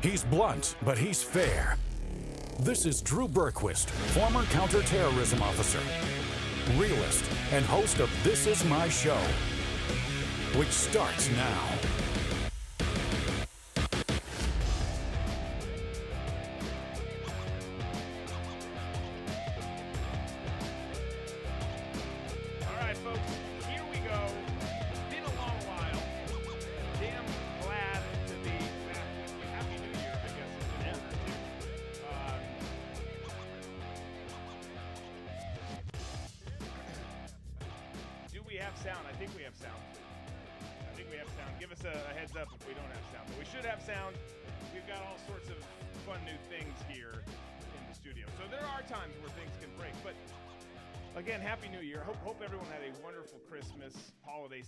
He's blunt, but he's fair. This is Drew Berquist, former counterterrorism officer, realist, and host of This Is My Show, which starts now.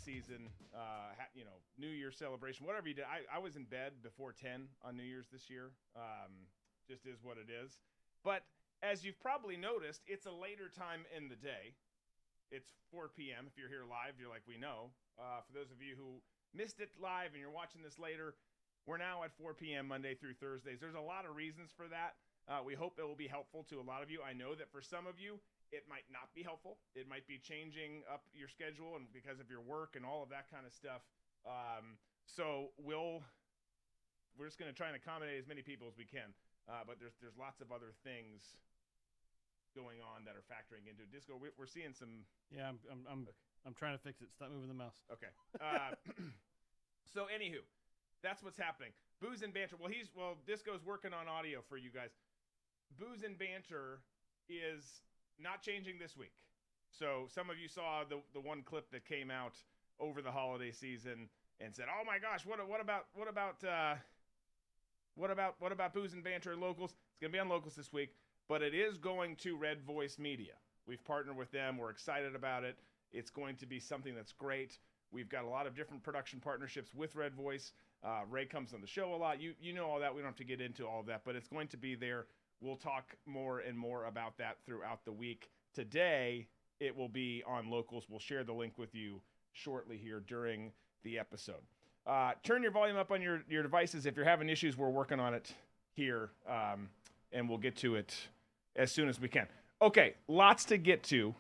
Season, New Year's celebration, whatever you did. I was in bed before 10 on New Year's this year. Just is what it is. But as you've probably noticed, it's a later time in the day. It's 4 p.m. If you're here live, you're like, we know. For those of you who missed it live and you're watching this later, we're now at 4 p.m. Monday through Thursdays. There's a lot of reasons for that. We hope it will be helpful to a lot of you. I know that for some of you, it might not be helpful. It might be changing up your schedule and because of your work and all of that kind of stuff. So we're just going to try and accommodate as many people as we can. But there's lots of other things going on that are factoring into Discord. We're seeing some. Yeah, I'm okay. I'm trying to fix it. Stop moving the mouse. Okay. So anywho, that's what's happening. Booze and Banter. Well, Disco's working on audio for you guys. Booze and Banter is not changing this week. So some of you saw the one clip that came out over the holiday season and said, "Oh my gosh, what about Booze and Banter and Locals?" It's going to be on Locals this week, but it is going to Red Voice Media. We've partnered with them. We're excited about it. It's going to be something that's great. We've got a lot of different production partnerships with Red Voice. Ray comes on the show a lot. You know all that. We don't have to get into all of that, but it's going to be there. We'll talk more and more about that throughout the week. Today, it will be on Locals. We'll share the link with you shortly here during the episode. Turn your volume up on your devices. If you're having issues, we're working on it here, and we'll get to it as soon as we can. Okay, lots to get to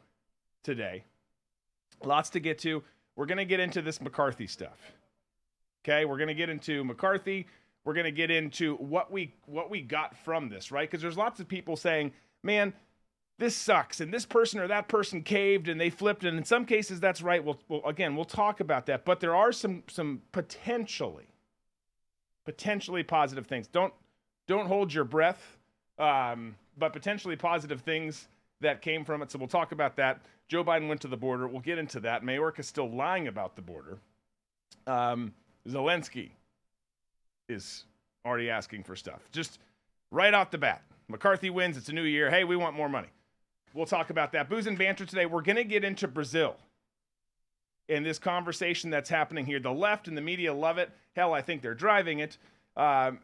today. Lots to get to. We're going to get into this McCarthy stuff. Okay, we're going to get into McCarthy. We're going to get into what we got from this, right? Because there's lots of people saying, man, this sucks, and this person or that person caved, and they flipped, and in some cases that's right. We'll talk about that. But there are some potentially positive things. Don't hold your breath, but potentially positive things that came from it. So we'll talk about that. Joe Biden went to the border. We'll get into that. Mayorkas is still lying about the border. Zelensky is already asking for stuff. Just right off the bat, McCarthy wins. It's a new year. Hey, we want more money. We'll talk about that. Booze and Banter today. We're going to get into Brazil and this conversation that's happening here. The left and the media love it. Hell, I think they're driving it, of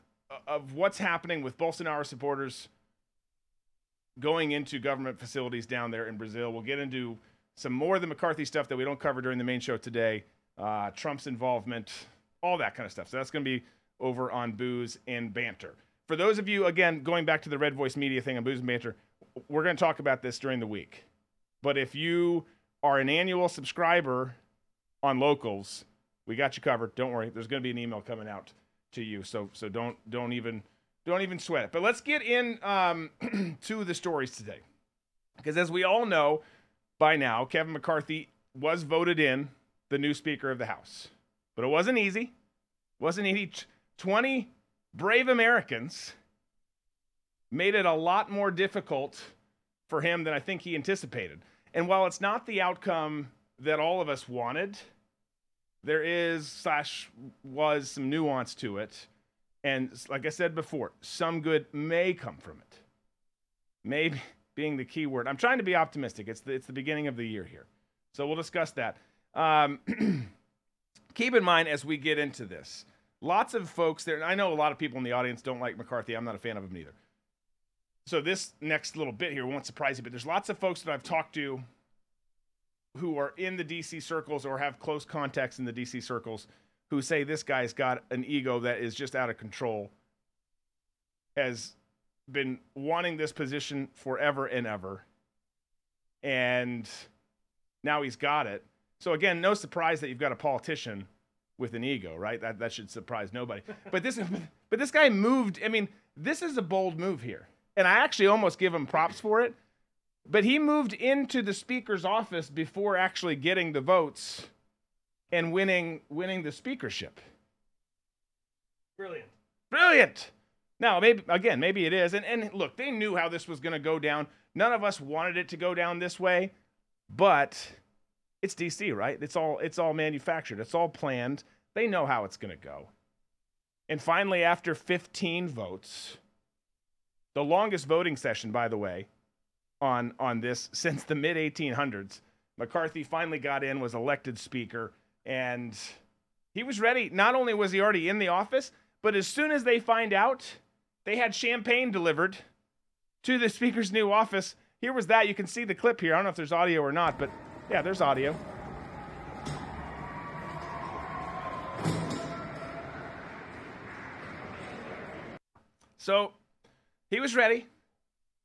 what's happening with Bolsonaro supporters going into government facilities down there in Brazil. We'll get into some more of the McCarthy stuff that we don't cover during the main show today. Trump's involvement, all that kind of stuff. So that's going to be over on Booze and Banter. For those of you, again, going back to the Red Voice Media thing on Booze and Banter, we're going to talk about this during the week. But if you are an annual subscriber on Locals, we got you covered. Don't worry. There's going to be an email coming out to you. So don't even sweat it. But let's get in to the stories today. Because as we all know by now, Kevin McCarthy was voted in the new Speaker of the House. But it wasn't easy. 20 brave Americans made it a lot more difficult for him than I think he anticipated. And while it's not the outcome that all of us wanted, there is was some nuance to it. And like I said before, some good may come from it. Maybe being the key word. I'm trying to be optimistic. It's the beginning of the year here. So we'll discuss that. Keep in mind as we get into this, lots of folks there, and I know a lot of people in the audience don't like McCarthy. I'm not a fan of him either. So this next little bit here won't surprise you, but there's lots of folks that I've talked to who are in the D.C. circles or have close contacts in the D.C. circles who say this guy's got an ego that is just out of control has been wanting this position forever and ever, and now he's got it. So again, no surprise that you've got a politician with an ego, right? That should surprise nobody. But this guy moved. I mean, this is a bold move here, and I actually almost give him props for it. But he moved into the speaker's office before actually getting the votes and winning the speakership. Brilliant. Now, maybe it is. And look, they knew how this was going to go down. None of us wanted it to go down this way, but it's DC, right? It's all manufactured. It's all planned. They know how it's going to go. And finally, after 15 votes, the longest voting session, by the way, on this since the mid 1800s, McCarthy finally got in, was elected speaker, and he was ready. Not only was he already in the office, but as soon as they find out, they had champagne delivered to the speaker's new office. Here was that. You can see the clip here. I don't know if there's audio or not, but yeah, there's audio. So he was ready.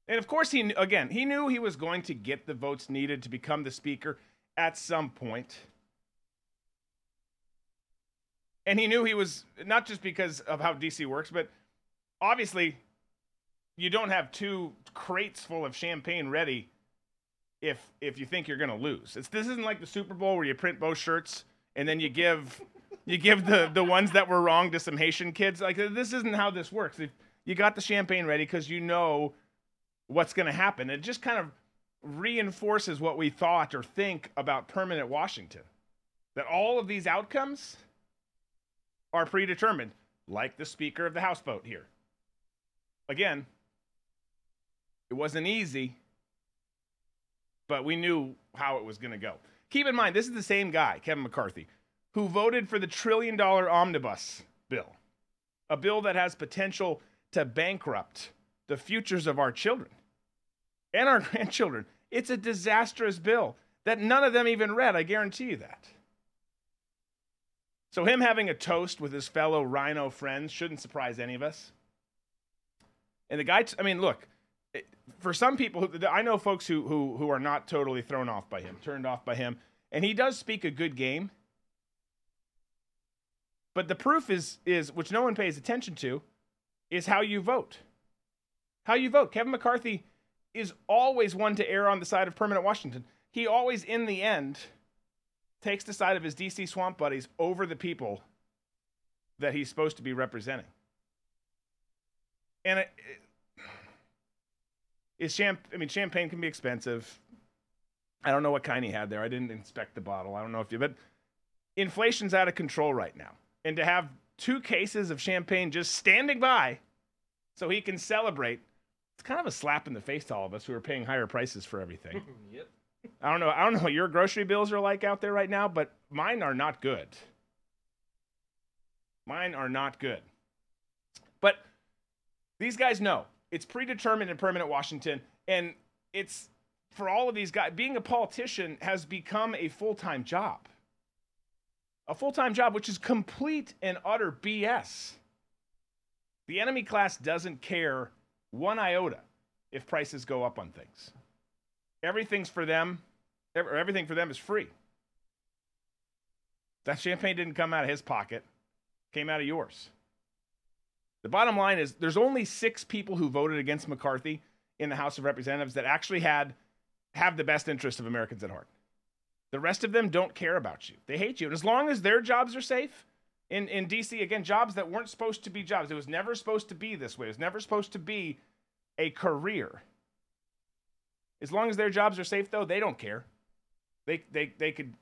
And of course, he knew he was going to get the votes needed to become the speaker at some point. And he knew he was, not just because of how DC works, but obviously you don't have two crates full of champagne ready if you think you're going to lose. This isn't like the Super Bowl where you print both shirts and then you give the ones that were wrong to some Haitian kids. Like, this isn't how this works. You got the champagne ready because you know what's going to happen. It just kind of reinforces what we thought or think about permanent Washington, that all of these outcomes are predetermined, like the Speaker of the House vote here. Again, it wasn't easy, but we knew how it was going to go. Keep in mind, this is the same guy, Kevin McCarthy, who voted for the $1 trillion omnibus bill, a bill that has potential to bankrupt the futures of our children and our grandchildren. It's a disastrous bill that none of them even read. I guarantee you that. So him having a toast with his fellow rhino friends shouldn't surprise any of us. And the guy, look, for some people, I know folks who are not totally turned off by him, and he does speak a good game. But the proof is which no one pays attention to, is how you vote. How you vote. Kevin McCarthy is always one to err on the side of permanent Washington. He always, in the end, takes the side of his D.C. swamp buddies over the people that he's supposed to be representing. And champagne can be expensive. I don't know what kind he had there. I didn't inspect the bottle. I don't know if you... But inflation's out of control right now. And to have two cases of champagne just standing by so he can celebrate, it's kind of a slap in the face to all of us who are paying higher prices for everything. Yep. I don't know what your grocery bills are like out there right now, but mine are not good. But these guys know it's predetermined in permanent Washington, and it's for all of these guys, being a politician has become a full-time job. A full-time job, which is complete and utter BS. The enemy class doesn't care one iota if prices go up on things. Everything for them is free. That champagne didn't come out of his pocket, came out of yours. The bottom line is there's only 6 people who voted against McCarthy in the House of Representatives that actually have the best interest of Americans at heart. The rest of them don't care about you. They hate you. And as long as their jobs are safe in D.C., again, jobs that weren't supposed to be jobs. It was never supposed to be this way. It was never supposed to be a career. As long as their jobs are safe, though, they don't care. They could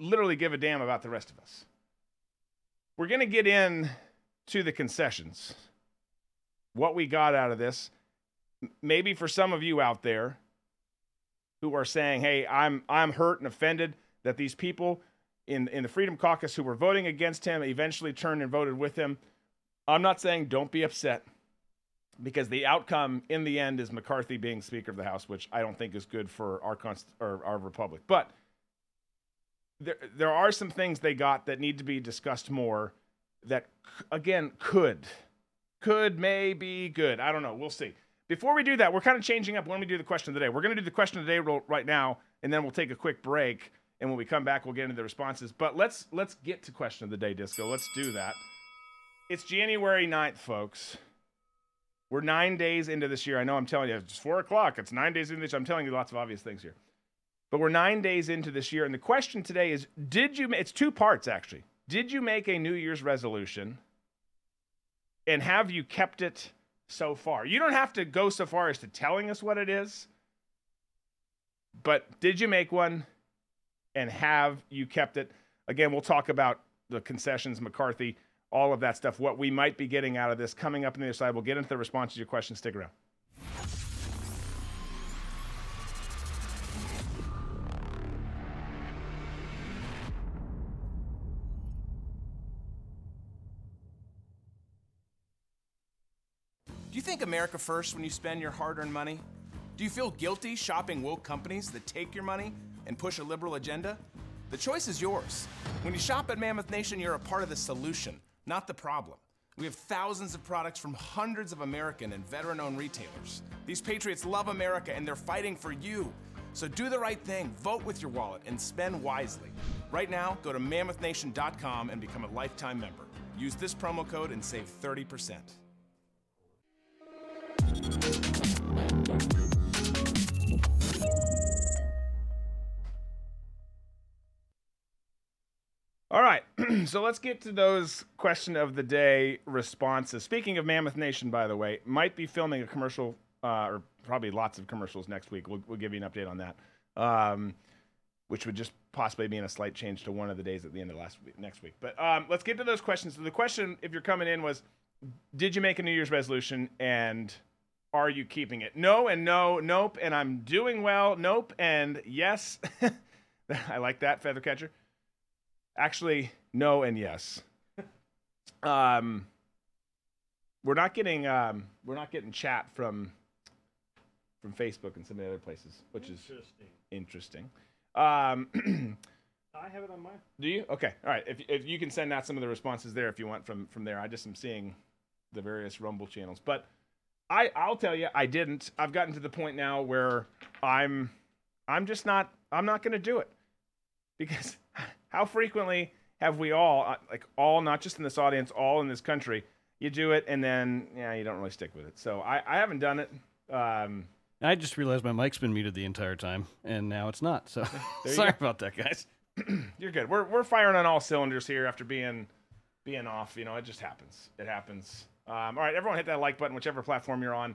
literally give a damn about the rest of us. We're going to get in to the concessions, what we got out of this. Maybe for some of you out there who are saying, hey, I'm hurt and offended that these people in the Freedom Caucus who were voting against him eventually turned and voted with him. I'm not saying don't be upset, because the outcome in the end is McCarthy being Speaker of the House, which I don't think is good for our republic. But there are some things they got that need to be discussed more that, again, could could, may, be, good. I don't know. We'll see. Before we do that, we're kind of changing up when we do the question of the day. We're going to do the question of the day right now, and then we'll take a quick break. And when we come back, we'll get into the responses. But let's get to question of the day, Disco. Let's do that. It's January 9th, folks. We're 9 days into this year. I know I'm telling you, it's 4 o'clock. It's 9 days into this year. I'm telling you lots of obvious things here. But we're 9 days into this year. And the question today is, it's two parts, actually. Did you make a New Year's resolution? And have you kept it so far? You don't have to go so far as to telling us what it is. But did you make one? And have you kept it? Again, we'll talk about the concessions, McCarthy, all of that stuff, what we might be getting out of this coming up on the other side. We'll get into the response to your questions. Stick around. Do you think America first when you spend your hard-earned money? Do you feel guilty shopping woke companies that take your money and push a liberal agenda? The choice is yours. When you shop at Mammoth Nation, you're a part of the solution, not the problem. We have thousands of products from hundreds of American and veteran-owned retailers. These patriots love America and they're fighting for you. So do the right thing, vote with your wallet, and spend wisely. Right now, go to MammothNation.com and become a lifetime member. Use this promo code and save 30%. All right, so let's get to those question of the day responses. Speaking of Mammoth Nation, by the way, might be filming a commercial or probably lots of commercials next week. We'll give you an update on that, which would just possibly be in a slight change to one of the days at the end of next week. But let's get to those questions. So the question, if you're coming in, was, did you make a New Year's resolution and are you keeping it? No and no, nope, and I'm doing well, nope, and yes. I like that, feather catcher. Actually, no and yes. We're not getting chat from Facebook and some of the other places, which is interesting. I have it on mine. Do you? Okay. All right. If you can send out some of the responses there if you want from there. I just am seeing the various Rumble channels, but I'll tell you I didn't. I've gotten to the point now where I'm not going to do it because. How frequently have we all, not just in this audience, all in this country, you do it and then you don't really stick with it. So I haven't done it. I just realized my mic's been muted the entire time, and now it's not. So sorry about that, guys. You're good. We're firing on all cylinders here after being off. You know, it just happens. It happens. All right, everyone hit that like button, whichever platform you're on.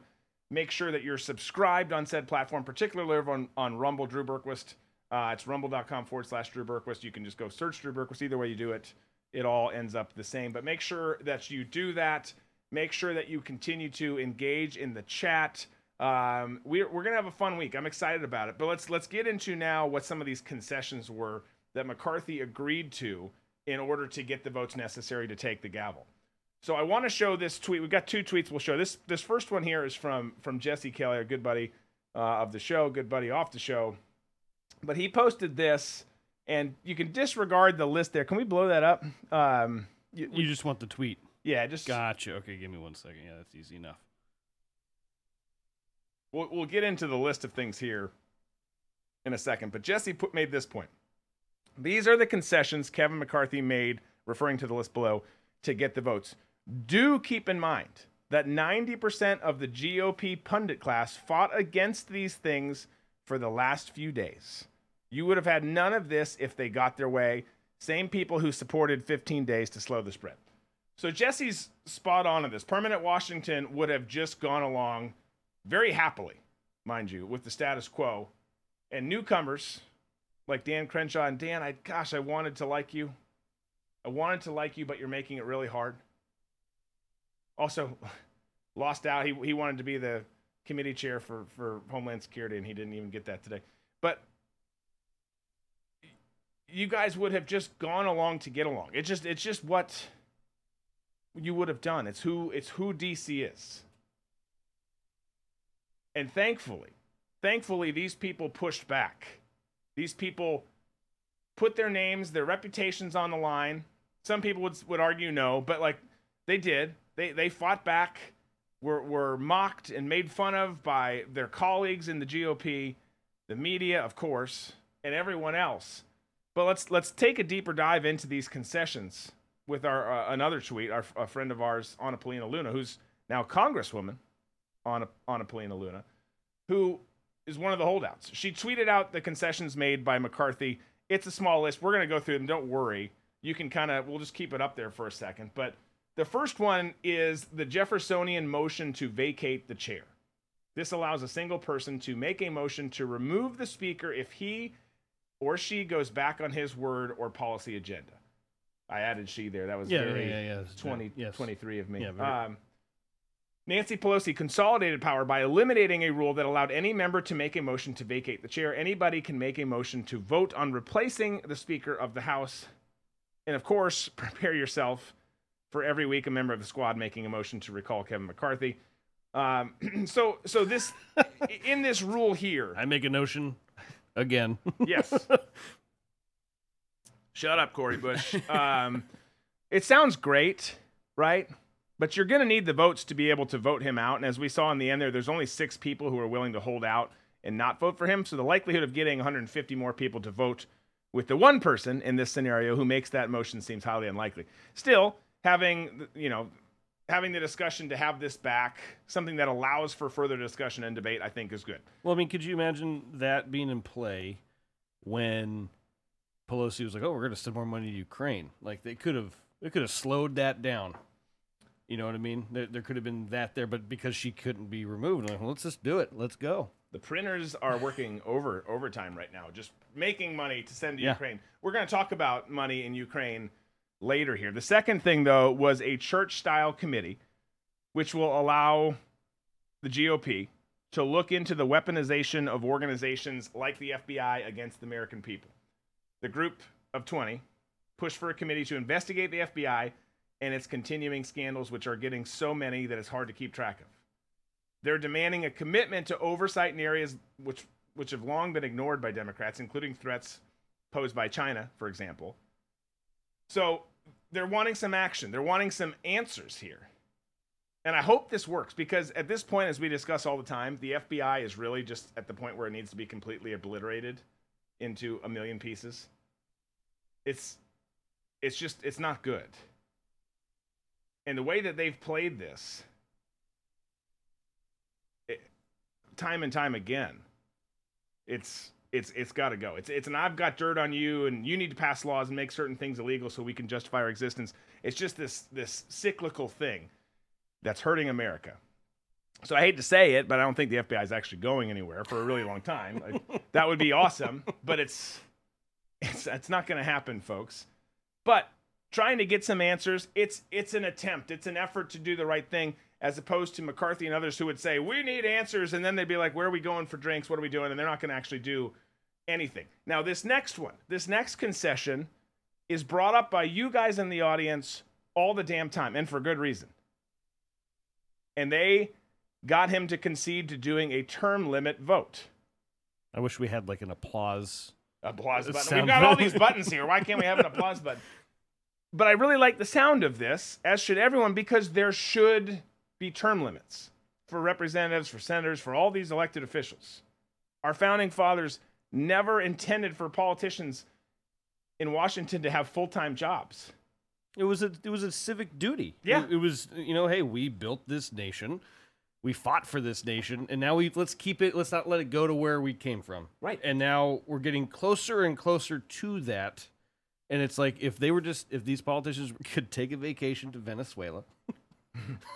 Make sure that you're subscribed on said platform, particularly on Rumble, Drew Berquist. It's rumble.com/Drew Berquist. You can just go search Drew Berquist. Either way you do it, it all ends up the same. But make sure that you do that. Make sure that you continue to engage in the chat. We're going to have a fun week. I'm excited about it. But let's get into now what some of these concessions were that McCarthy agreed to in order to get the votes necessary to take the gavel. So I want to show this tweet. We've got two tweets we'll show. This first one here is from Jesse Kelly, a good buddy of the show, good buddy off the show. But he posted this, and you can disregard the list there. Can we blow that up? You just want the tweet. Yeah, just... Gotcha. Okay, give me 1 second. Yeah, that's easy enough. We'll get into the list of things here in a second. But Jesse made this point. These are the concessions Kevin McCarthy made, referring to the list below, to get the votes. Do keep in mind that 90% of the GOP pundit class fought against these things for the last few days. You would have had none of this if they got their way. Same people who supported 15 days to slow the spread. So Jesse's spot on this. Permanent Washington would have just gone along very happily, mind you, with the status quo. And newcomers like Dan Crenshaw and Dan, I wanted to like you. I wanted to like you, but you're making it really hard. Also, lost out. He wanted to be the committee chair for Homeland Security, and he didn't even get that today. But you guys would have just gone along to get along. It's just what you would have done. It's who DC is. And thankfully, these people pushed back. These people put their names, their reputations on the line. Some people would argue no, but they did. They fought back, were mocked and made fun of by their colleagues in the GOP, the media, of course, and everyone else. But let's take a deeper dive into these concessions with our another tweet, a friend of ours, Anna Paulina Luna, who's now a Congresswoman, Anna Paulina Luna, who is one of the holdouts. She tweeted out the concessions made by McCarthy. It's a small list. We're going to go through them. Don't worry. You can we'll just keep it up there for a second. But the first one is the Jeffersonian motion to vacate the chair. This allows a single person to make a motion to remove the speaker if he or she goes back on his word or policy agenda. I added she there. That was 23 of me. Yeah, very... Nancy Pelosi consolidated power by eliminating a rule that allowed any member to make a motion to vacate the chair. Anybody can make a motion to vote on replacing the Speaker of the House. And, of course, prepare yourself for every week a member of the squad making a motion to recall Kevin McCarthy. So this in this rule here. I make a notion again. Yes. Shut up, Cori Bush. It sounds great, right? But you're going to need the votes to be able to vote him out. And as we saw in the end there, there's only 6 people who are willing to hold out and not vote for him. So the likelihood of getting 150 more people to vote with the one person in this scenario who makes that motion seems highly unlikely. Still, having the discussion to have this back, something that allows for further discussion and debate, I think is good. Well, I mean, could you imagine that being in play when Pelosi was like, oh, we're going to send more money to Ukraine? Like, they could have slowed that down. You know what I mean? There could have been that there, but because she couldn't be removed, like, well, let's just do it. Let's go. The printers are working overtime right now, just making money to send to Ukraine. We're going to talk about money in Ukraine later here. The second thing, though, was a church-style committee, which will allow the GOP to look into the weaponization of organizations like the FBI against the American people. The group of 20 pushed for a committee to investigate the FBI and its continuing scandals, which are getting so many that it's hard to keep track of. They're demanding a commitment to oversight in areas which have long been ignored by Democrats, including threats posed by China, for example. So they're wanting some action. They're wanting some answers here. And I hope this works, because at this point, as we discuss all the time, the FBI is really just at the point where it needs to be completely obliterated into a million pieces. It's not good. And the way that they've played this, time and time again, it's got to go. It's an I've got dirt on you, and you need to pass laws and make certain things illegal so we can justify our existence. It's just this cyclical thing that's hurting America. So I hate to say it, but I don't think the FBI is actually going anywhere for a really long time. That would be awesome, but it's not going to happen, folks. But trying to get some answers, it's an attempt. It's an effort to do the right thing, as opposed to McCarthy and others who would say, we need answers, and then they'd be like, where are we going for drinks? What are we doing? And they're not going to actually do anything. Now, this next concession is brought up by you guys in the audience all the damn time, and for good reason. And they got him to concede to doing a term limit vote. I wish we had like an applause button. We've got all these buttons here. Why can't we have an applause button? But I really like the sound of this, as should everyone, because there should be term limits for representatives, for senators, for all these elected officials. Our founding fathers never intended for politicians in Washington to have full-time jobs. It was a civic duty. Yeah. It was, hey, we built this nation. We fought for this nation, and now let's keep it. Let's not let it go to where we came from. Right. And now we're getting closer and closer to that. And it's like, if these politicians could take a vacation to Venezuela.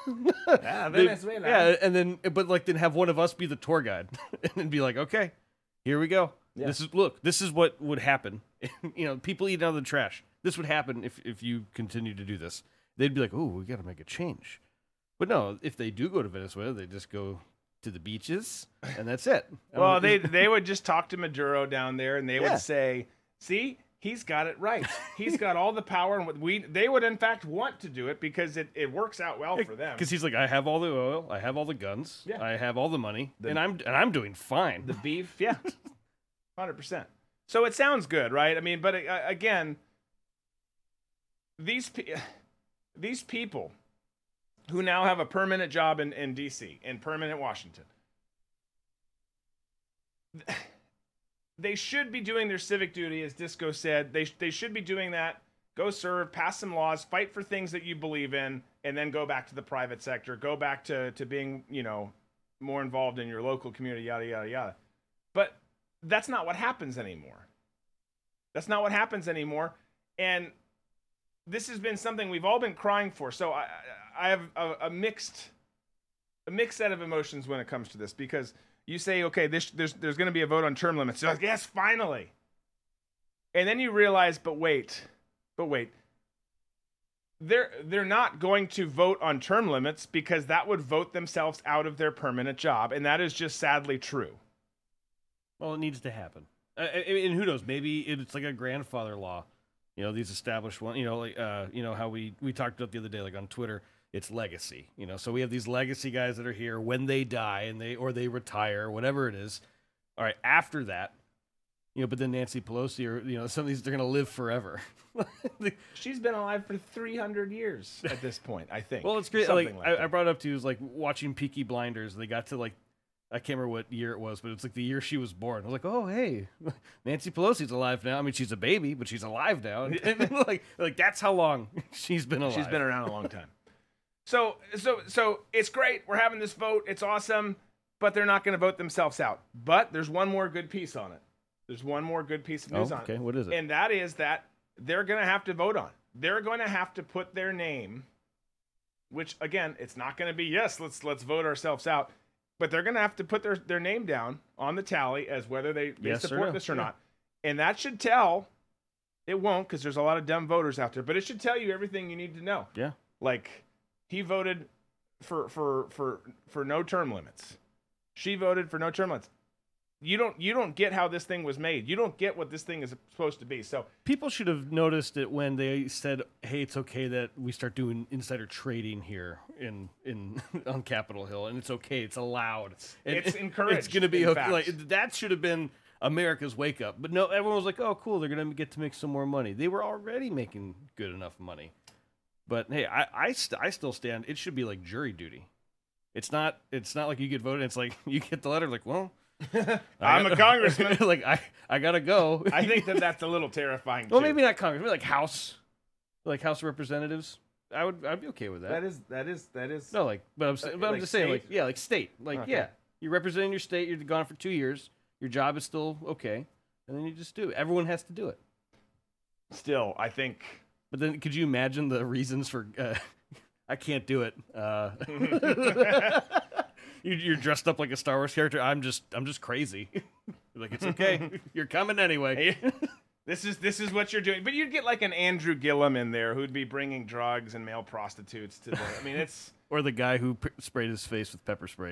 Venezuela. Yeah, and then have one of us be the tour guide and then be like, okay, here we go. Yeah. This is what would happen. People eating out of the trash. This would happen if you continue to do this. They'd be like, oh, we got to make a change. But no, if they do go to Venezuela, they just go to the beaches and that's it. Well, they would just talk to Maduro down there and they would say, see, he's got it right. He's got all the power, and they would in fact want to do it because it works out well for them. Because he's like, I have all the oil, I have all the guns, I have all the money, and I'm doing fine. The beef, 100%. So it sounds good, right? I mean, but again, these people who now have a permanent job in D.C., in permanent Washington. They should be doing their civic duty, as Disco said. They should be doing that. Go serve, pass some laws, fight for things that you believe in, and then go back to the private sector. Go back to being, you know, more involved in your local community, yada, yada, yada. But that's not what happens anymore. That's not what happens anymore. And this has been something we've all been crying for. So I have a mixed set of emotions when it comes to this, because you say, okay, there's going to be a vote on term limits. You're like, yes, finally. And then you realize, but wait. They're not going to vote on term limits, because that would vote themselves out of their permanent job. And that is just sadly true. Well, it needs to happen. And who knows, maybe it's like a grandfather law. You know, these established ones, you know, like, you know, how we talked about the other day, like on Twitter, it's legacy, you know, so we have these legacy guys that are here when they die and they retire, whatever it is. All right. After that, you know, but then Nancy Pelosi or, you know, some of these, they're going to live forever. She's been alive for 300 years at this point, I think. Well, it's great. Like I brought it up to you, is like watching Peaky Blinders. They got to like, I can't remember what year it was, but it's like the year she was born. I was like, oh, hey, Nancy Pelosi's alive now. I mean, she's a baby, but she's alive now. And like that's how long she's been alive. She's been around a long time. So it's great. We're having this vote. It's awesome, but they're not going to vote themselves out. But there's one more good piece on it. There's one more good piece of news on it. Okay, what is it? And that is that they're going to have to vote on. They're going to have to put their name, which, again, it's not going to be, yes, let's vote ourselves out. But they're going to have to put their name down on the tally as whether they yes support or no. This or yeah. not. And that should tell, it won't, because there's a lot of dumb voters out there, but it should tell you everything you need to know. Yeah. Like, he voted for no term limits. She voted for no term limits. You don't get how this thing was made. You don't get what this thing is supposed to be. So people should have noticed it when they said, "Hey, it's okay that we start doing insider trading here in on Capitol Hill, and it's okay, it's allowed, and it's encouraged. It's going to be okay." Like, that should have been America's wake up. But no, everyone was like, "Oh, cool, they're going to get to make some more money." They were already making good enough money. But hey, I still stand. It should be like jury duty. It's not like you get voted. It's like you get the letter. Like, well. I'm a congressman. Like I gotta go. I think that's a little terrifying. Well, too. Maybe not congressman, like House of Representatives. I'd be okay with that. That is. No, like, but I'm just saying, like, yeah, like state, like okay. Yeah, you're representing your state. You're gone for 2 years. Your job is still okay, and then you just do it. Everyone has to do it. Still, I think. But then, could you imagine the reasons for? I can't do it. You're dressed up like a Star Wars character. I'm just crazy. Like, it's okay. You're coming anyway. This is what you're doing. But you'd get like an Andrew Gillum in there who'd be bringing drugs and male prostitutes to the. I mean, it's or the guy who sprayed his face with pepper spray.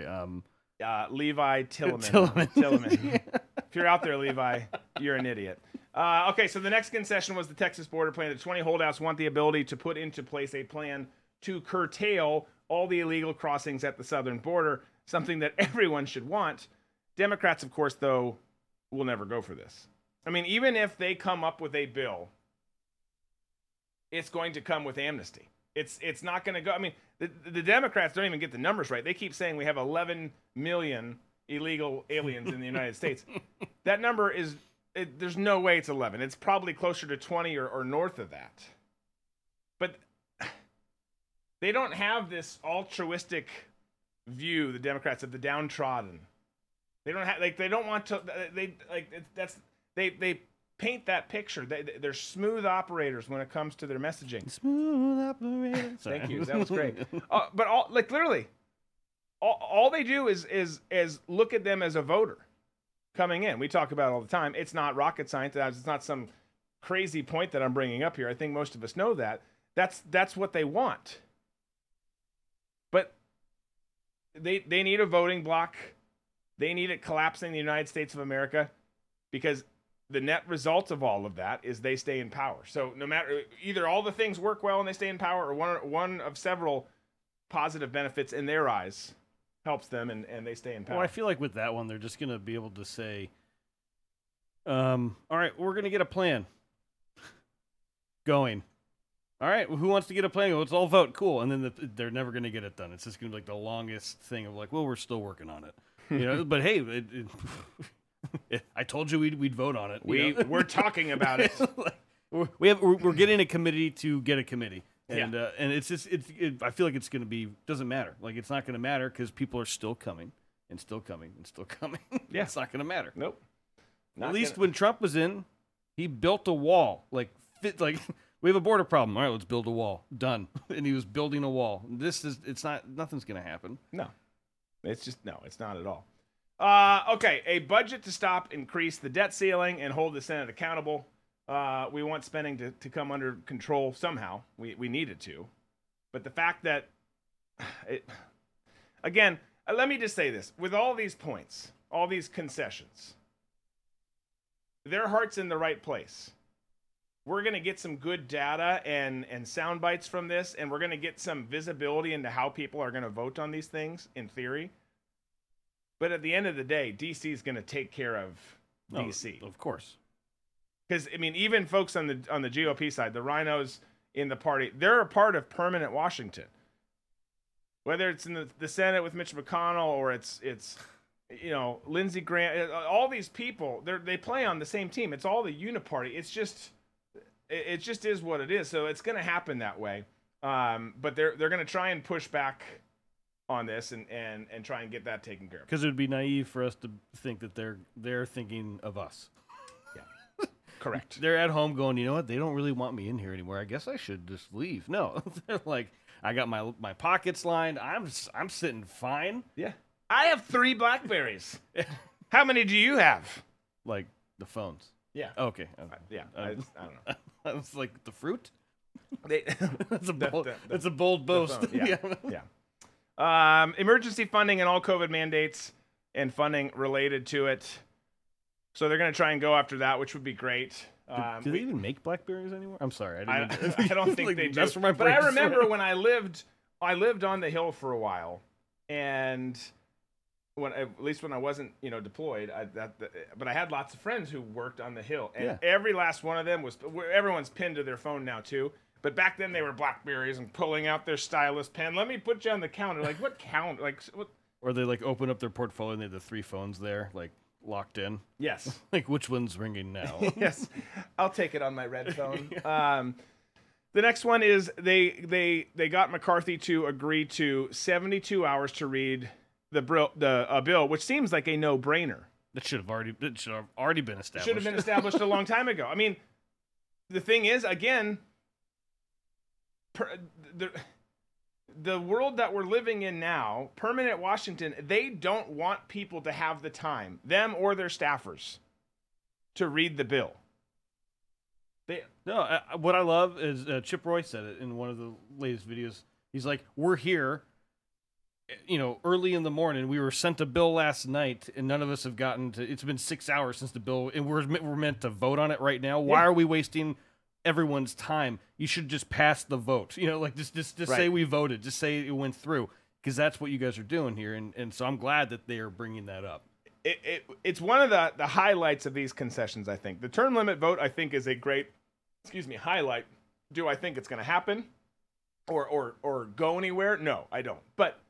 Levi Tilleman. Yeah. If you're out there, Levi, you're an idiot. Okay, so the next concession was the Texas border plan. The 20 holdouts want the ability to put into place a plan to curtail all the illegal crossings at the southern border, something that everyone should want. Democrats, of course, though, will never go for this. I mean, even if they come up with a bill, it's going to come with amnesty. It's not going to go. I mean, the Democrats don't even get the numbers right. They keep saying we have 11 million illegal aliens in the United States. That number is, there's no way it's 11. It's probably closer to 20 or north of that. But they don't have this altruistic view, the Democrats, of the downtrodden. They don't have, like, they don't want to, they, like, that's, they paint that picture. They're smooth operators when it comes to their messaging. Smooth operators. Thank you. That was great. But all, like, literally, all they do is look at them as a voter coming in. We talk about it all the time. It's not rocket science. It's not some crazy point that I'm bringing up here. I think most of us know that. That's what they want. But they need a voting bloc. They need it collapsing the United States of America, because the net result of all of that is they stay in power. So no matter, either all the things work well and they stay in power, or one of several positive benefits in their eyes helps them and they stay in power. Well, I feel like with that one, they're just going to be able to say, all right, we're going to get a plan going. all right, well, who wants to get a plan? Let's all vote. Cool. And then they're never going to get it done. It's just going to be like the longest thing of like, well, we're still working on it. You know, but hey, I told you we'd vote on it. We're talking about it. Like, we're getting a committee to get a committee. And yeah. And it's just I feel like it's going to be doesn't matter. Like it's not going to matter because people are still coming and still coming and still coming. Yeah, it's not going to matter. Nope. Not At least gonna... when Trump was in, he built a wall. Like we have a border problem. All right, let's build a wall. Done. And he was building a wall. Nothing's going to happen. No. It's not at all. Okay, a budget to stop, increase the debt ceiling, and hold the Senate accountable. We want spending to come under control somehow. We need it to. But the fact that, let me just say this. With all these points, all these concessions, their heart's in the right place. We're going to get some good data and sound bites from this, and we're going to get some visibility into how people are going to vote on these things, in theory. But at the end of the day, D.C. is going to take care of D.C. Of course. Because, I mean, even folks on the GOP side, the rhinos in the party, they're a part of permanent Washington. Whether it's in the Senate with Mitch McConnell or it's you know, Lindsey Graham, all these people, they play on the same team. It's all the uniparty. It just is what it is. So it's going to happen that way. But they're going to try and push back on this and try and get that taken care of. Because it would be naive for us to think that they're thinking of us. Yeah, correct. They're at home going, you know what? They don't really want me in here anymore. I guess I should just leave. No, they're like, I got my pockets lined. I'm sitting fine. Yeah, I have 3 Blackberries. How many do you have? Like the phones. Yeah. Okay. Yeah. I don't know. I was like the fruit. That's a bold boast. Yeah. Yeah. Emergency funding and all COVID mandates and funding related to it. So they're going to try and go after that, which would be great. Do they even make Blackberries anymore? I'm sorry. I don't think like, they do. That's where my brain I remember when I lived on the Hill for a while, and at least when I wasn't, you know, deployed, but I had lots of friends who worked on the Hill, and every last one of them everyone's pinned to their phone now too. But back then they were Blackberries and pulling out their stylus pen. Let me put you on the counter. Like what count? Like what? Or they like open up their portfolio and they have the 3 phones there, like locked in. Yes. Like which one's ringing now? Yes. I'll take it on my red phone. The next one is they got McCarthy to agree to 72 hours to read the bill, which seems like a no brainer. That should have already been established. Should have been established a long time ago. I mean, the thing is, again. The world that we're living in now, permanent Washington, they don't want people to have the time, them or their staffers, to read the bill. What I love is Chip Roy said it in one of the latest videos. He's like, we're here, you know, early in the morning. We were sent a bill last night, and none of us have gotten to. It's been 6 hours since the bill, and we're meant to vote on it right now. Why are we wasting everyone's time? You should just pass the vote, you know, like just right. Say we voted, just say it went through, because that's what you guys are doing here. And so I'm glad that they are bringing that up. It's one of the highlights of these concessions. I think the term limit vote, I think, is a great, highlight. Do I think it's going to happen or go anywhere? No, I don't. But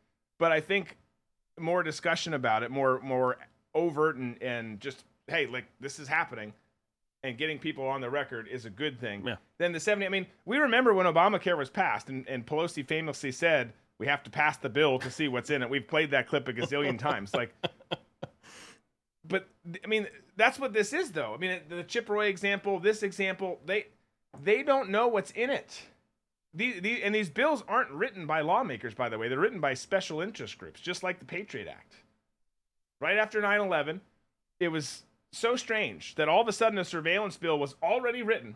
I think more discussion about it, more overt and just, hey, like this is happening. And getting people on the record is a good thing. Yeah. Then the 70, I mean, we remember when Obamacare was passed and Pelosi famously said, we have to pass the bill to see what's in it. We've played that clip a gazillion times. Like, but I mean, that's what this is though. I mean, the Chip Roy example, this example, they don't know what's in it. These bills aren't written by lawmakers, by the way, they're written by special interest groups, just like the Patriot Act. Right after 9/11, it was so strange that all of a sudden a surveillance bill was already written,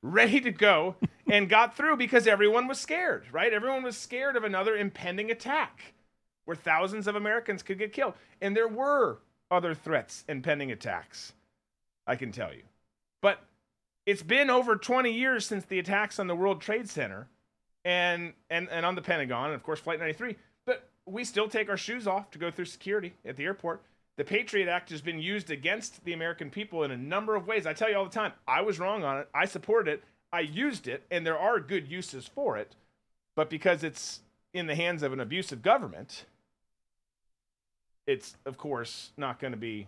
ready to go, and got through because everyone was scared, right? Everyone was scared of another impending attack where thousands of Americans could get killed. And there were other threats and pending attacks, I can tell you. But it's been over 20 years since the attacks on the World Trade Center and on the Pentagon, and of course Flight 93. But we still take our shoes off to go through security at the airport. The Patriot Act has been used against the American people in a number of ways. I tell you all the time, I was wrong on it. I supported it. I used it, and there are good uses for it, but because it's in the hands of an abusive government, it's, of course, not going to be,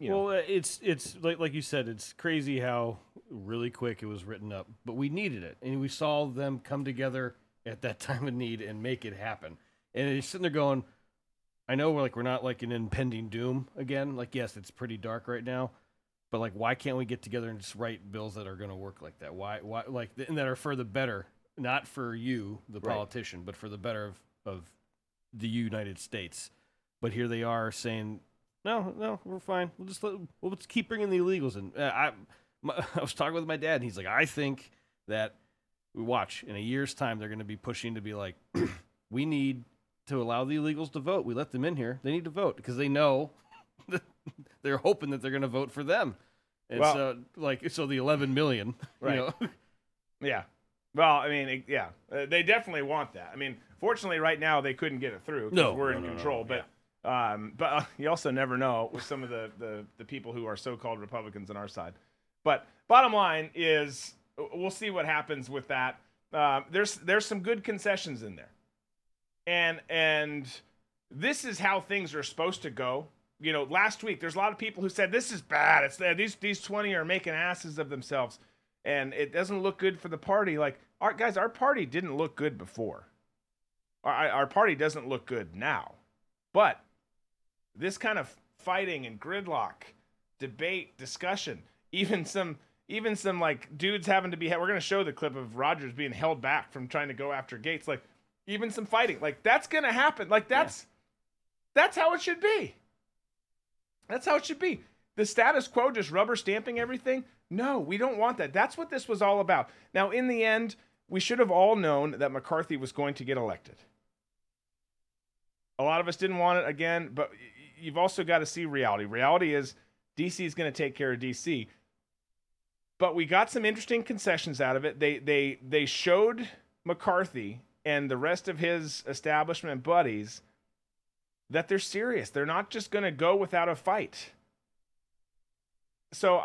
you know. Well, it's like you said, it's crazy how really quick it was written up, but we needed it, and we saw them come together at that time of need and make it happen. And you're sitting there going, I know we're not like an impending doom again. Like, yes, it's pretty dark right now, but why can't we get together and just write bills that are going to work like that? Why and that are for the better, not for you, the politician, but for the better of the United States. But here they are saying, no, we're fine. We'll just keep bringing the illegals in. I was talking with my dad, and he's like, I think that we watch in a year's time, they're going to be pushing to be like, we need to allow the illegals to vote. We let them in here. They need to vote because they know that they're hoping that they're going to vote for them. And well, so the 11 million, right? You know? Yeah. Well, I mean, they definitely want that. I mean, fortunately right now they couldn't get it through because we're in control. But you also never know with some of the people who are so-called Republicans on our side. But bottom line is we'll see what happens with that. There's some good concessions in there. And this is how things are supposed to go. You know, last week there's a lot of people who said this is bad. It's these 20 are making asses of themselves, and it doesn't look good for the party. Like, our party didn't look good before. Our party doesn't look good now. But this kind of fighting and gridlock, debate, discussion, even some like dudes having to be. We're gonna show the clip of Rogers being held back from trying to go after Gates. Like. Even some fighting, that's going to happen. That's how it should be. That's how it should be. The status quo, just rubber stamping everything. No, we don't want that. That's what this was all about. Now, in the end, we should have all known that McCarthy was going to get elected. A lot of us didn't want it again, but you've also got to see reality. Reality is DC is going to take care of DC. But we got some interesting concessions out of it. They showed McCarthy and the rest of his establishment buddies that they're serious. They're not just going to go without a fight. So,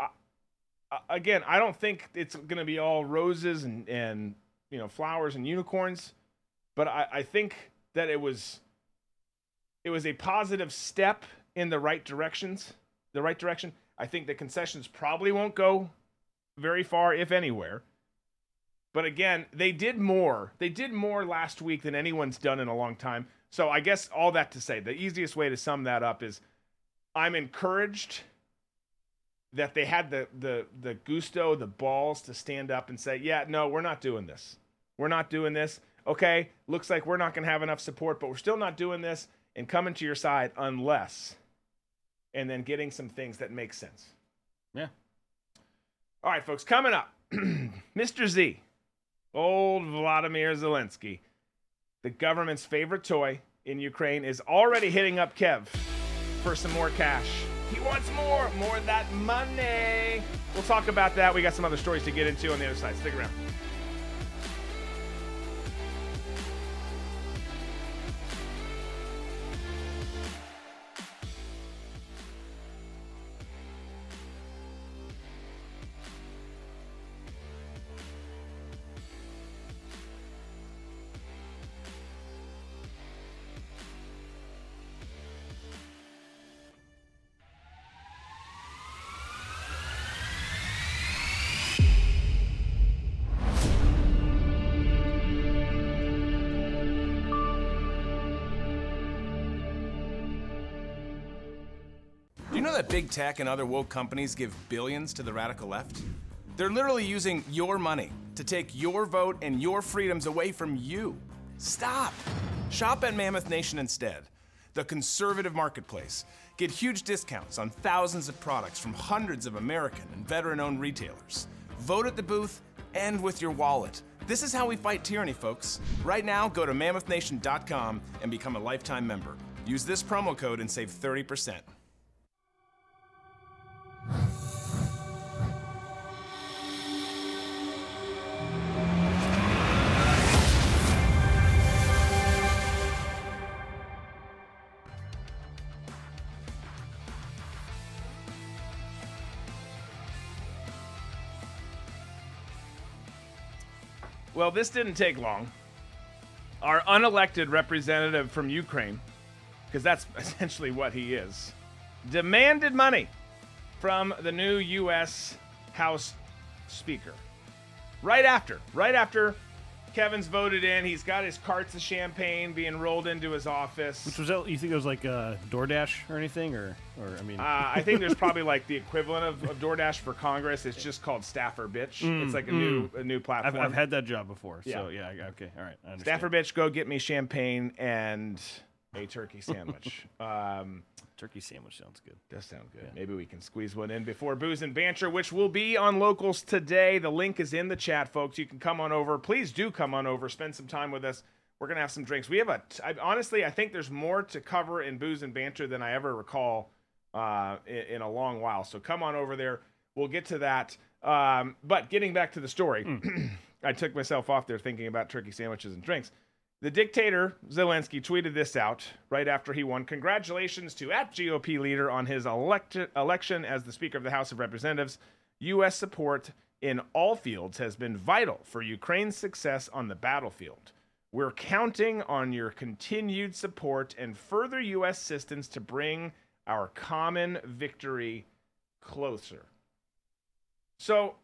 again, I don't think it's going to be all roses and you know, flowers and unicorns, but I think that it was a positive step in the right direction. I think the concessions probably won't go very far, if anywhere. But again, they did more last week than anyone's done in a long time. So I guess all that to say, the easiest way to sum that up is I'm encouraged that they had the gusto, the balls to stand up and say, yeah, no, we're not doing this. We're not doing this. Okay, looks like we're not going to have enough support, but we're still not doing this and coming to your side unless, and then getting some things that make sense. Yeah. All right, folks, coming up, Mr. Z. Old Vladimir Zelensky, the government's favorite toy in Ukraine, is already hitting up Kev for some more cash. He wants more of that money. We'll talk about that. We got some other stories to get into on the other side. Stick around. Big tech and other woke companies give billions to the radical left. They're literally using your money to take your vote and your freedoms away from you. Stop. Shop at Mammoth Nation instead, the conservative marketplace. Get huge discounts on thousands of products from hundreds of American and veteran-owned retailers. Vote at the booth and with your wallet. This is how we fight tyranny, folks. Right now, go to MammothNation.com and become a lifetime member. Use this promo code and save 30%. Well, this didn't take long. Our unelected representative from Ukraine, because that's essentially what he is, demanded money from the new U.S. House Speaker. Right after Kevin's voted in, he's got his carts of champagne being rolled into his office. Which was that? You think it was like DoorDash or anything, or I mean, I think there's probably like the equivalent of DoorDash for Congress. It's just called Staffer Bitch. It's like a new platform. I've had that job before. So yeah, okay, all right. I understand. Staffer Bitch, go get me champagne and a turkey sandwich. Turkey sandwich sounds good. Does sound good. Yeah. Maybe we can squeeze one in before Booze and Banter, which will be on Locals today. The link is in the chat, folks. You can come on over. Please do come on over. Spend some time with us. We're going to have some drinks. We have honestly, I think there's more to cover in Booze and Banter than I ever recall in a long while. So come on over there. We'll get to that. But getting back to the story, I took myself off there thinking about turkey sandwiches and drinks. The dictator, Zelensky, tweeted this out right after he won. Congratulations to @GOP leader on his election as the Speaker of the House of Representatives. U.S. support in all fields has been vital for Ukraine's success on the battlefield. We're counting on your continued support and further U.S. assistance to bring our common victory closer. So,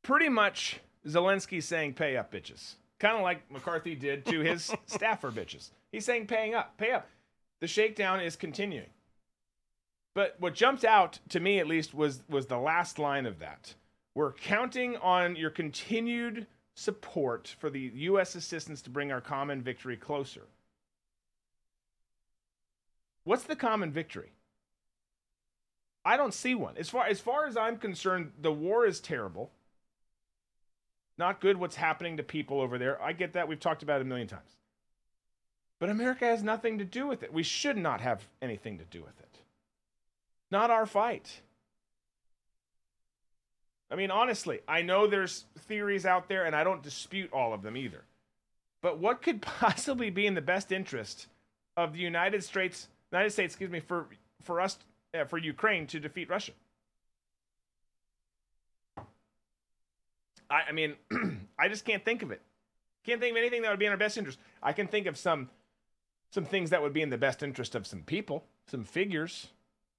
pretty much Zelensky saying, pay up, bitches. Kind of like McCarthy did to his staffer bitches. He's saying paying up, pay up. The shakedown is continuing. But what jumped out, to me at least, was the last line of that. We're counting on your continued support for the U.S. assistance to bring our common victory closer. What's the common victory? I don't see one. As far as I'm concerned, the war is terrible. Not good what's happening to people over there. I get that. We've talked about it a million times. But America has nothing to do with it. We should not have anything to do with it. Not our fight. I mean, honestly, I know there's theories out there, and I don't dispute all of them either. But what could possibly be in the best interest of the United States, for Ukraine to defeat Russia? I mean, I just can't think of it. Can't think of anything that would be in our best interest. I can think of some things that would be in the best interest of some people, some figures,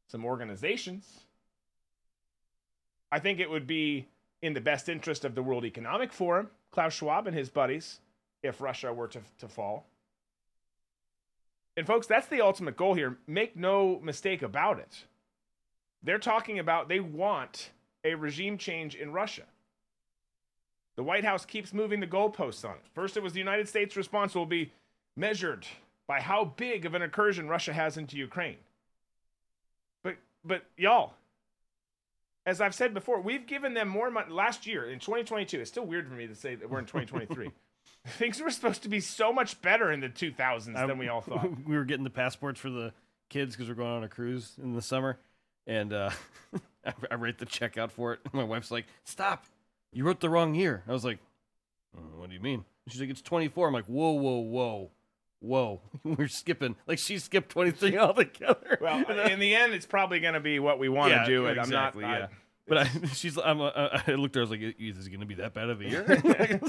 some organizations. I think it would be in the best interest of the World Economic Forum, Klaus Schwab and his buddies, if Russia were to fall. And folks, that's the ultimate goal here. Make no mistake about it. They're talking about they want a regime change in Russia. The White House keeps moving the goalposts on it. First, it was the United States' response will be measured by how big of an incursion Russia has into Ukraine. But y'all, as I've said before, we've given them more money last year in 2022. It's still weird for me to say that we're in 2023. Things were supposed to be so much better in the 2000s than we all thought. We were getting the passports for the kids because we're going on a cruise in the summer, and I write the check out for it. My wife's like, "Stop. You wrote the wrong year." I was like, "What do you mean?" She's like, "It's 24." I'm like, whoa. We're skipping. Like, she skipped 23 altogether. Well, in the end, it's probably going to be what we want to do. Exactly, I'm not. Yeah. I looked at her, I was like, is this going to be that bad of a year?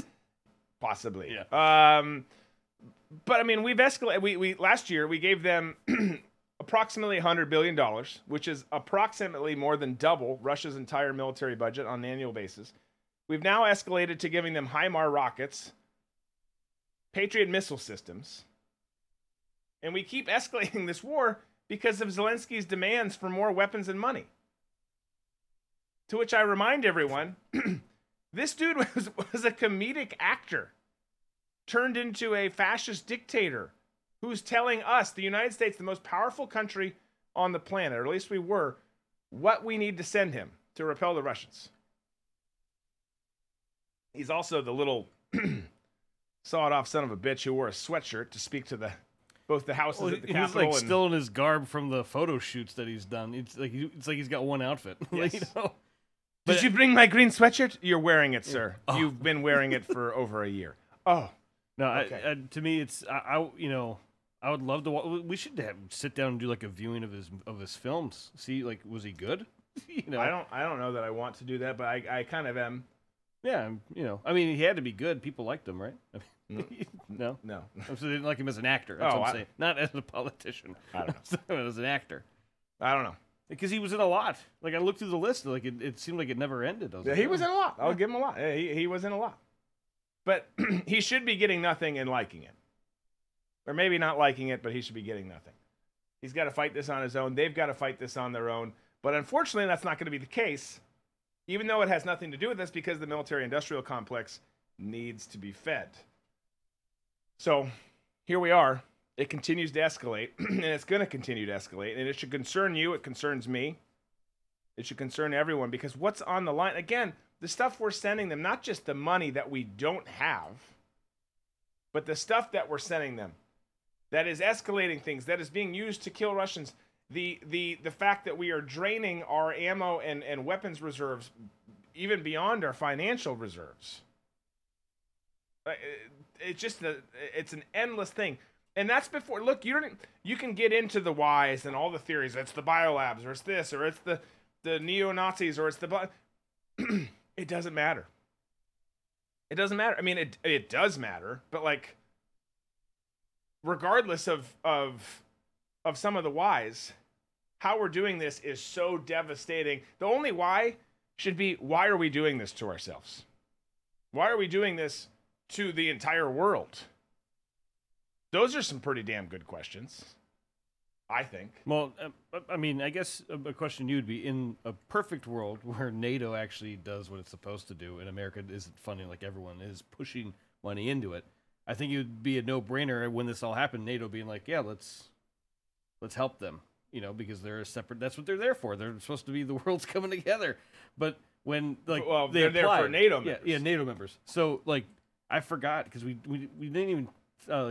Possibly. Yeah. But, I mean, we've escalated. We last year, we gave them approximately $100 billion, which is approximately more than double Russia's entire military budget on an annual basis. We've now escalated to giving them HIMARS rockets, Patriot missile systems, and we keep escalating this war because of Zelensky's demands for more weapons and money. To which I remind everyone, this dude was a comedic actor turned into a fascist dictator who's telling us, the United States, the most powerful country on the planet, or at least we were, what we need to send him to repel the Russians. He's also the little sawed-off son of a bitch who wore a sweatshirt to speak to both the houses at the Capitol. He's still in his garb from the photo shoots that he's done. It's like he's got one outfit. Yes. Did you bring my green sweatshirt? You're wearing it, sir. Oh. You've been wearing it for over a year. Oh, no. Okay. To me, it's I would love to. We should sit down and do like a viewing of his films. See, like, was he good? I don't know that I want to do that, but I kind of am. Yeah, you know, I mean, he had to be good. People liked him, right? I mean, no. So they didn't like him as an actor. That's what I'm saying. Not as a politician. I don't know. As an actor. I don't know. Because he was in a lot. Like, I looked through the list, like, it seemed like it never ended. He was in a lot. I'll give him a lot. He was in a lot. But he should be getting nothing and liking it. Or maybe not liking it, but he should be getting nothing. He's got to fight this on his own. They've got to fight this on their own. But unfortunately, that's not going to be the case, even though it has nothing to do with this, because the military-industrial complex needs to be fed. So here we are. It continues to escalate, and it's going to continue to escalate. And it should concern you. It concerns me. It should concern everyone, because what's on the line? Again, the stuff we're sending them, not just the money that we don't have, but the stuff that we're sending them that is escalating things, that is being used to kill Russians. The fact that we are draining our ammo and weapons reserves even beyond our financial reserves. It's just it's an endless thing. And that's before, look, you can get into the whys and all the theories. It's the biolabs, or it's this, or it's the neo-Nazis, or it's the... It doesn't matter. It doesn't matter. I mean, it does matter, but like, regardless of some of the whys, how we're doing this is so devastating. The only why should be, why are we doing this to ourselves? Why are we doing this to the entire world? Those are some pretty damn good questions, I think. Well, I mean, I guess a question you'd be, in a perfect world where NATO actually does what it's supposed to do and America isn't funding like everyone is pushing money into it, I think it would be a no-brainer when this all happened, NATO being like, yeah, let's help them, you know, because they're a separate, that's what they're there for. They're supposed to be the world's coming together. But when, like, well, they're applied, there for NATO members. Yeah, NATO members. So, like, I forgot because we didn't even...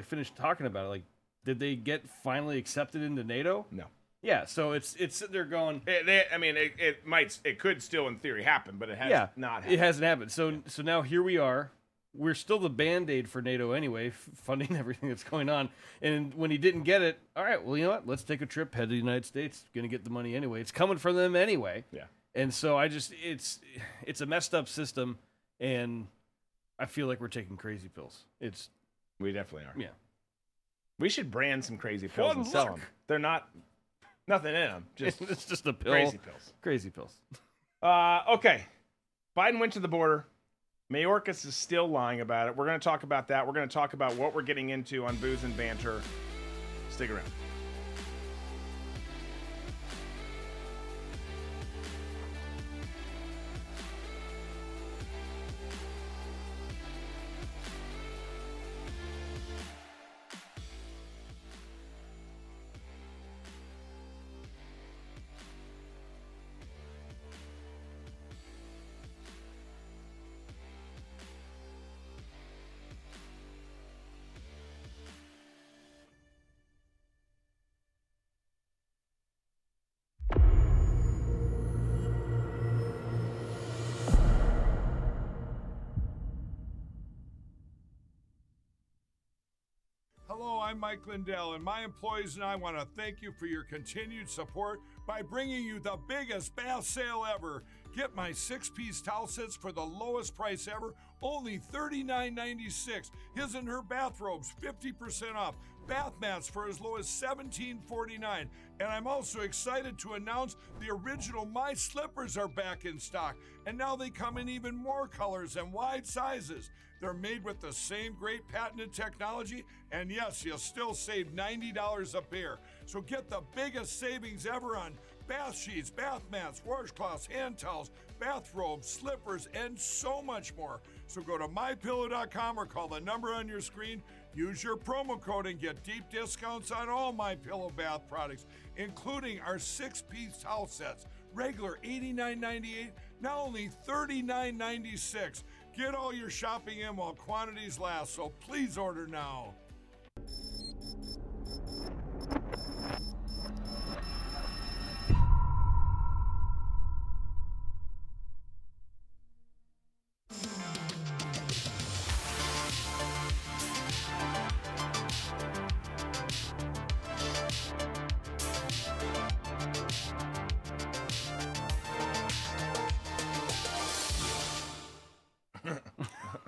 finish talking about it. Like, did they get finally accepted into NATO? No. Yeah, so it's they're going. It could still in theory happen, but it has not happened. It hasn't happened. So now here we are. We're still the Band-Aid for NATO anyway, funding everything that's going on. And when he didn't get it, all right, well, you know what? Let's take a trip, head to the United States. Going to get the money anyway. It's coming from them anyway. Yeah. And so I just it's a messed up system, and I feel like we're taking crazy pills. We definitely are. Yeah. We should brand some crazy pills and sell them. They're not, nothing in them. Just it's just a pill. Crazy pills. Crazy pills. Okay. Biden went to the border. Mayorkas is still lying about it. We're going to talk about that. We're going to talk about what we're getting into on Booze and Banter. Stick around. I'm Mike Lindell, and my employees and I want to thank you for your continued support by bringing you the biggest bath sale ever. Get my 6-piece towel sets for the lowest price ever, only $39.96. His and her bathrobes, 50% off. Bath mats for as low as $17.49. And I'm also excited to announce the original My Slippers are back in stock. And now they come in even more colors and wide sizes. They're made with the same great patented technology. And yes, you'll still save $90 a pair. So get the biggest savings ever on bath sheets, bath mats, washcloths, hand towels, bathrobes, slippers, and so much more. So go to MyPillow.com or call the number on your screen. Use your promo code and get deep discounts on all MyPillow bath products, including our 6-piece towel sets. Regular $89.98, now only $39.96. Get all your shopping in while quantities last, so please order now.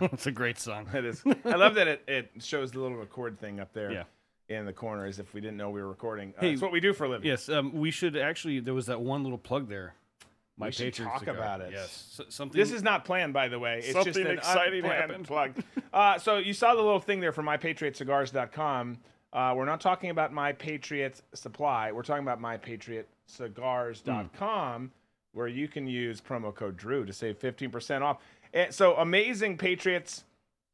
It's a great song. It is. I love that it shows the little record thing up there. Yeah. In the corner, as if we didn't know we were recording. Hey, it's what we do for a living. Yes, we should actually. There was that one little plug there. We should talk about it. Yes, something. This is not planned, by the way. It's something just an exciting happened. Plug. So you saw the little thing there from MyPatriotCigars.com. We're not talking about My Patriot Supply. We're talking about MyPatriotCigars.com, where you can use promo code Drew to save 15% off. And so amazing patriots.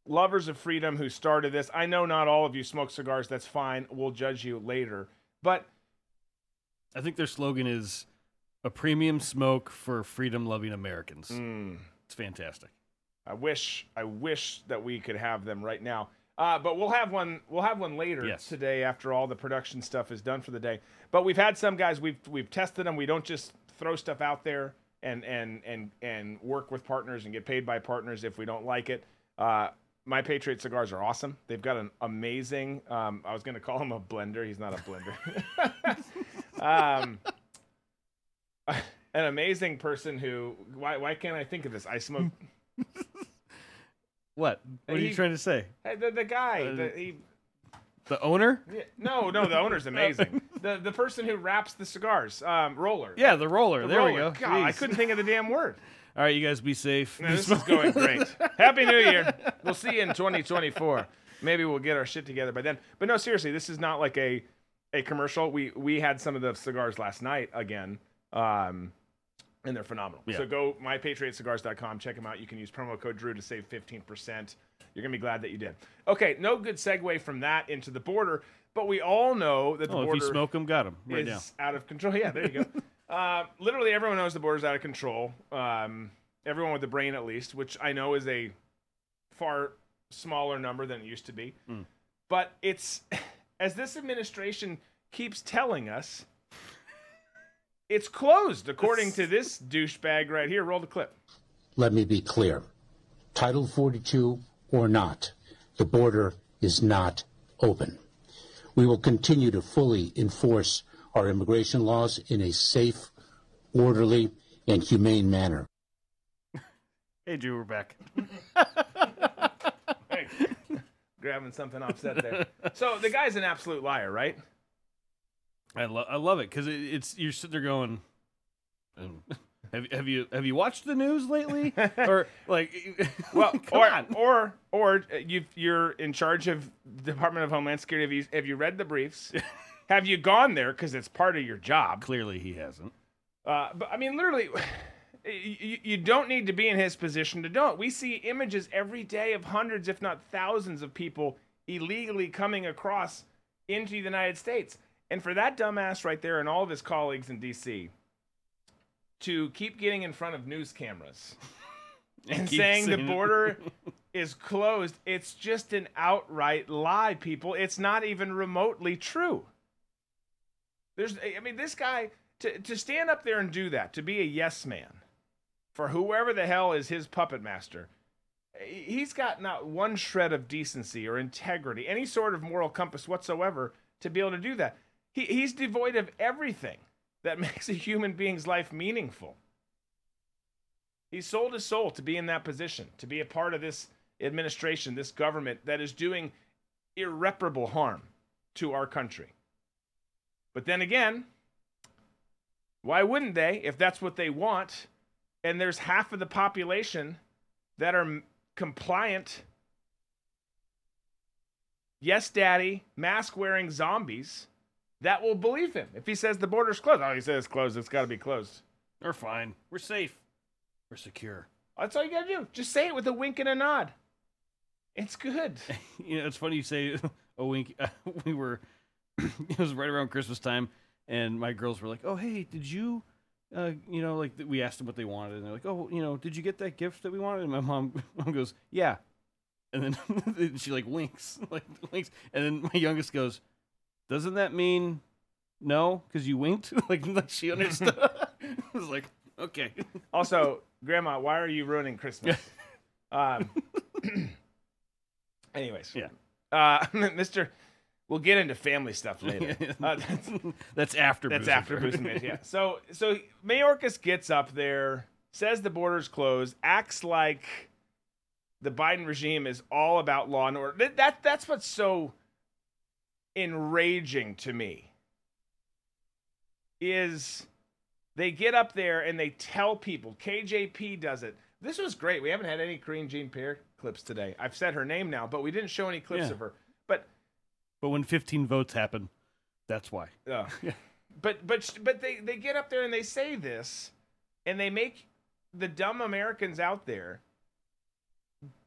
Lovers of freedom who started this. I know not all of you smoke cigars. That's fine. We'll judge you later. But I think their slogan is a premium smoke for freedom-loving Americans. It's fantastic. I wish that we could have them right now. But we'll have one. We'll have one later today after all the production stuff is done for the day. But we've had some guys. We've tested them. We don't just throw stuff out there and work with partners and get paid by partners if we don't like it. My Patriot cigars are awesome. They've got an amazing, I was going to call him a blender. He's not a blender. An amazing person who, why can't I think of this? I smoke. What are you trying to say? The guy. The owner? Yeah, no, the owner's amazing. The person who wraps the cigars. Roller. Yeah, the roller. There we go. God, jeez. I couldn't think of the damn word. All right, you guys be safe. No, this is going great. Happy New Year. We'll see you in 2024. Maybe we'll get our shit together by then. But no, seriously, this is not like a commercial. We had some of the cigars last night again, and they're phenomenal. Yeah. So go MyPatriotCigars.com. Check them out. You can use promo code Drew to save 15%. You're going to be glad that you did. Okay, no good segue from that into the border, but we all know that the border if you smoke 'em, got 'em right now. Out of control. Yeah, there you go. Literally everyone knows the border's out of control. Everyone with a brain, at least, which I know is a far smaller number than it used to be. But it's, as this administration keeps telling us, it's closed, according to this douchebag right here. Roll the clip. Let me be clear. Title 42 or not, the border is not open. We will continue to fully enforce our immigration laws in a safe, orderly, and humane manner. Hey, Drew, we're back. Hey, grabbing something offset there. So the guy's an absolute liar, right? I love it because it's you're sitting there going, have you watched the news lately? Or like, well, or you're in charge of Department of Homeland Security. Have you read the briefs? Have you gone there? Because it's part of your job. Clearly, he hasn't. But I mean, literally, you don't need to be in his position to don't. We see images every day of hundreds, if not thousands, of people illegally coming across into the United States. And for that dumbass right there and all of his colleagues in D.C. to keep getting in front of news cameras and saying the border is closed, it's just an outright lie, people. It's not even remotely true. This guy, to stand up there and do that, to be a yes man for whoever the hell is his puppet master, he's got not one shred of decency or integrity, any sort of moral compass whatsoever to be able to do that. He's devoid of everything that makes a human being's life meaningful. He sold his soul to be in that position, to be a part of this administration, this government that is doing irreparable harm to our country. But then again, why wouldn't they if that's what they want? And there's half of the population that are compliant, yes, daddy, mask-wearing zombies that will believe him. If he says the border's closed, he says it's closed, it's got to be closed. We're fine. We're safe. We're secure. That's all you got to do. Just say it with a wink and a nod. It's good. It's funny you say a wink. We were... It was right around Christmas time, and my girls were like, "Oh, hey, did you, we asked them what they wanted, and they're like, "Oh, did you get that gift that we wanted?" And my mom goes, "Yeah," and then she winks, and then my youngest goes, "Doesn't that mean no? Because you winked?" She understood. I was like, "Okay." Also, Grandma, why are you ruining Christmas? Anyways, yeah, Mr. We'll get into family stuff later. That's after. That's after Booze and Banter. Yeah. So Mayorkas gets up there, says the border's closed, acts like the Biden regime is all about law and order. That's what's so enraging to me, is they get up there and they tell people. KJP does it. This was great. We haven't had any Karine Jean-Pierre clips today. I've said her name now, but we didn't show any clips of her. But when 15 votes happen, that's why. But they get up there and they say this, and they make the dumb Americans out there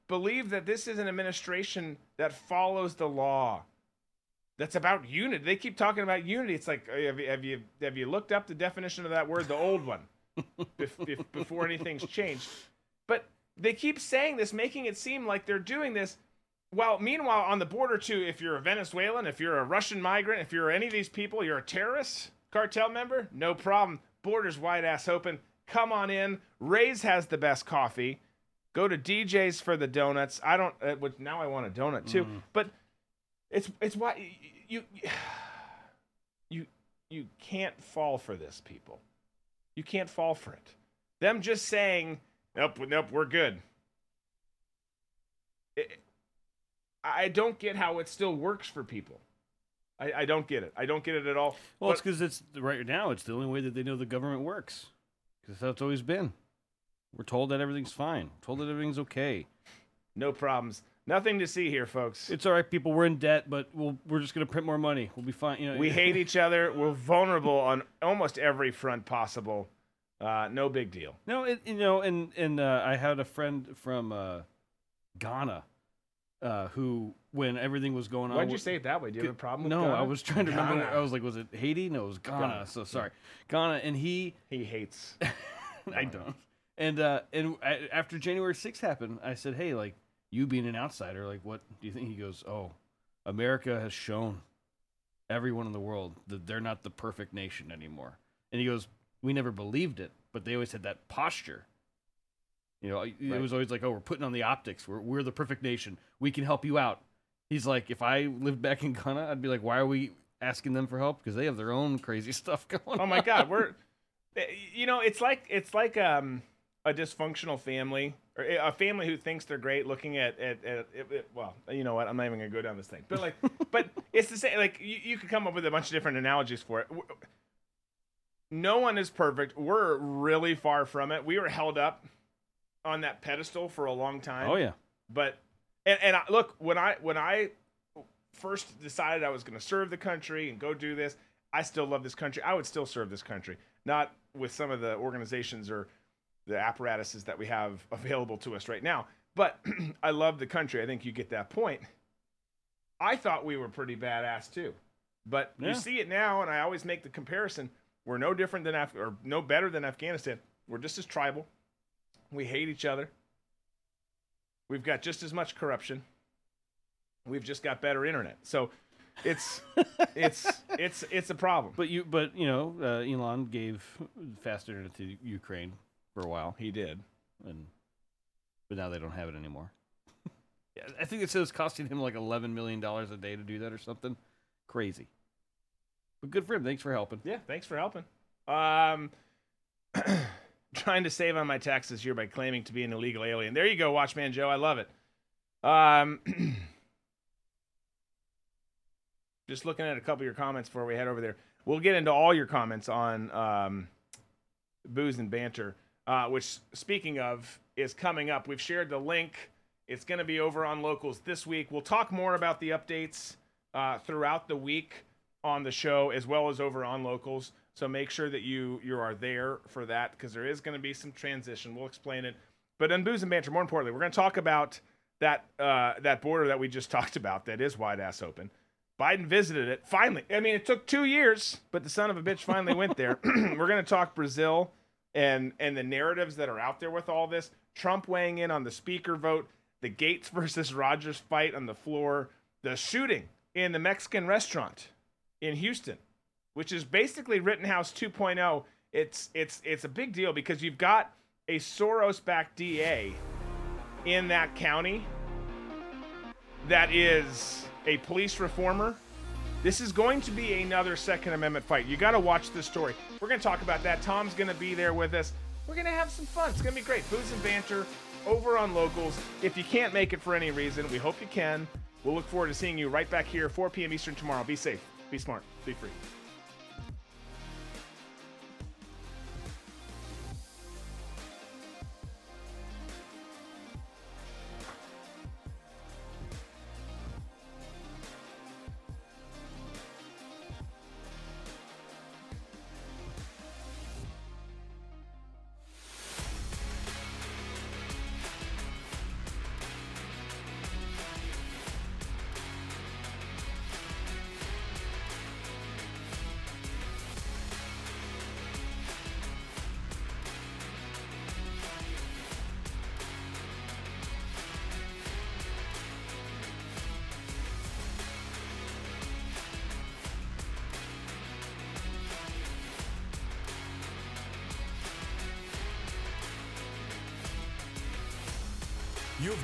believe that this is an administration that follows the law, that's about unity. They keep talking about unity. It's like, have you looked up the definition of that word, the old one, before anything's changed? But they keep saying this, making it seem like they're doing this. Well, meanwhile, on the border, too, if you're a Venezuelan, if you're a Russian migrant, if you're any of these people, you're a terrorist cartel member, no problem. Border's wide-ass open. Come on in. Ray's has the best coffee. Go to DJ's for the donuts. Now I want a donut, too. Mm. But it's why you can't fall for this, people. You can't fall for it. Them just saying, nope, we're good. I don't get how it still works for people. I don't get it. I don't get it at all. Well, it's because right now it's the only way that they know the government works. Because that's how it's always been. We're told that everything's fine. We're told that everything's okay. No problems. Nothing to see here, folks. It's all right, people. We're in debt, but we're just going to print more money. We'll be fine. You know, we hate each other. We're vulnerable on almost every front possible. No big deal. No, I had a friend from Ghana. Who, when everything was going on... Why'd you say it that way? Do you have a problem with Ghana? No, I was trying to remember. I was like, was it Haiti? No, it was Ghana. So, sorry. Ghana, and He hates. I don't. And after January 6th happened, I said, hey, like, you being an outsider, like, what do you think? He goes, oh, America has shown everyone in the world that they're not the perfect nation anymore. And he goes, we never believed it, but they always had that posture. You know, It was always like, oh, we're putting on the optics. We're the perfect nation. We can help you out. He's like, if I lived back in Ghana, I'd be like, why are we asking them for help? Because they have their own crazy stuff going on. Oh, my God. It's like a dysfunctional family, or a family who thinks they're great looking at well, you know what? I'm not even going to go down this thing. But, like, but it's the same. Like, you could come up with a bunch of different analogies for it. No one is perfect. We're really far from it. We were held up on that pedestal for a long time. Oh yeah. But and I, look, when I first decided I was going to serve the country and go do this, I still love this country. I would still serve this country, not with some of the organizations or the apparatuses that we have available to us right now. But I love the country. I think you get that point. I thought we were pretty badass too, but you see it now, and I always make the comparison: we're no different than or no better than Afghanistan. We're just as tribal. We hate each other. We've got just as much corruption. We've just got better internet. So it's a problem. But Elon gave fast internet to Ukraine for a while. He did. But now they don't have it anymore. Yeah, I think it says costing him like $11 million a day to do that or something. Crazy. But good for him. Thanks for helping. Yeah, thanks for helping. Trying to save on my taxes here by claiming to be an illegal alien. There you go, Watchman Joe. I love it. Just looking at a couple of your comments before we head over there. We'll get into all your comments on Booze and Banter, which, speaking of, is coming up. We've shared the link. It's going to be over on Locals this week. We'll talk more about the updates throughout the week on the show, as well as over on Locals. So make sure that you are there for that, because there is going to be some transition. We'll explain it. But on Booze and Banter, more importantly, we're going to talk about that border that we just talked about that is wide-ass open. Biden visited it, finally. I mean, it took 2 years, but the son of a bitch finally went there. We're going to talk Brazil and the narratives that are out there with all this. Trump weighing in on the speaker vote, the Gates versus Rogers fight on the floor, the shooting in the Mexican restaurant in Houston, which is basically Rittenhouse 2.0. It's a big deal because you've got a Soros-backed DA in that county that is a police reformer. This is going to be another Second Amendment fight. You got to watch this story. We're going to talk about that. Tom's going to be there with us. We're going to have some fun. It's going to be great. Booze and Banter over on Locals. If you can't make it for any reason, we hope you can. We'll look forward to seeing you right back here, 4 p.m. Eastern tomorrow. Be safe, be smart, be free. You've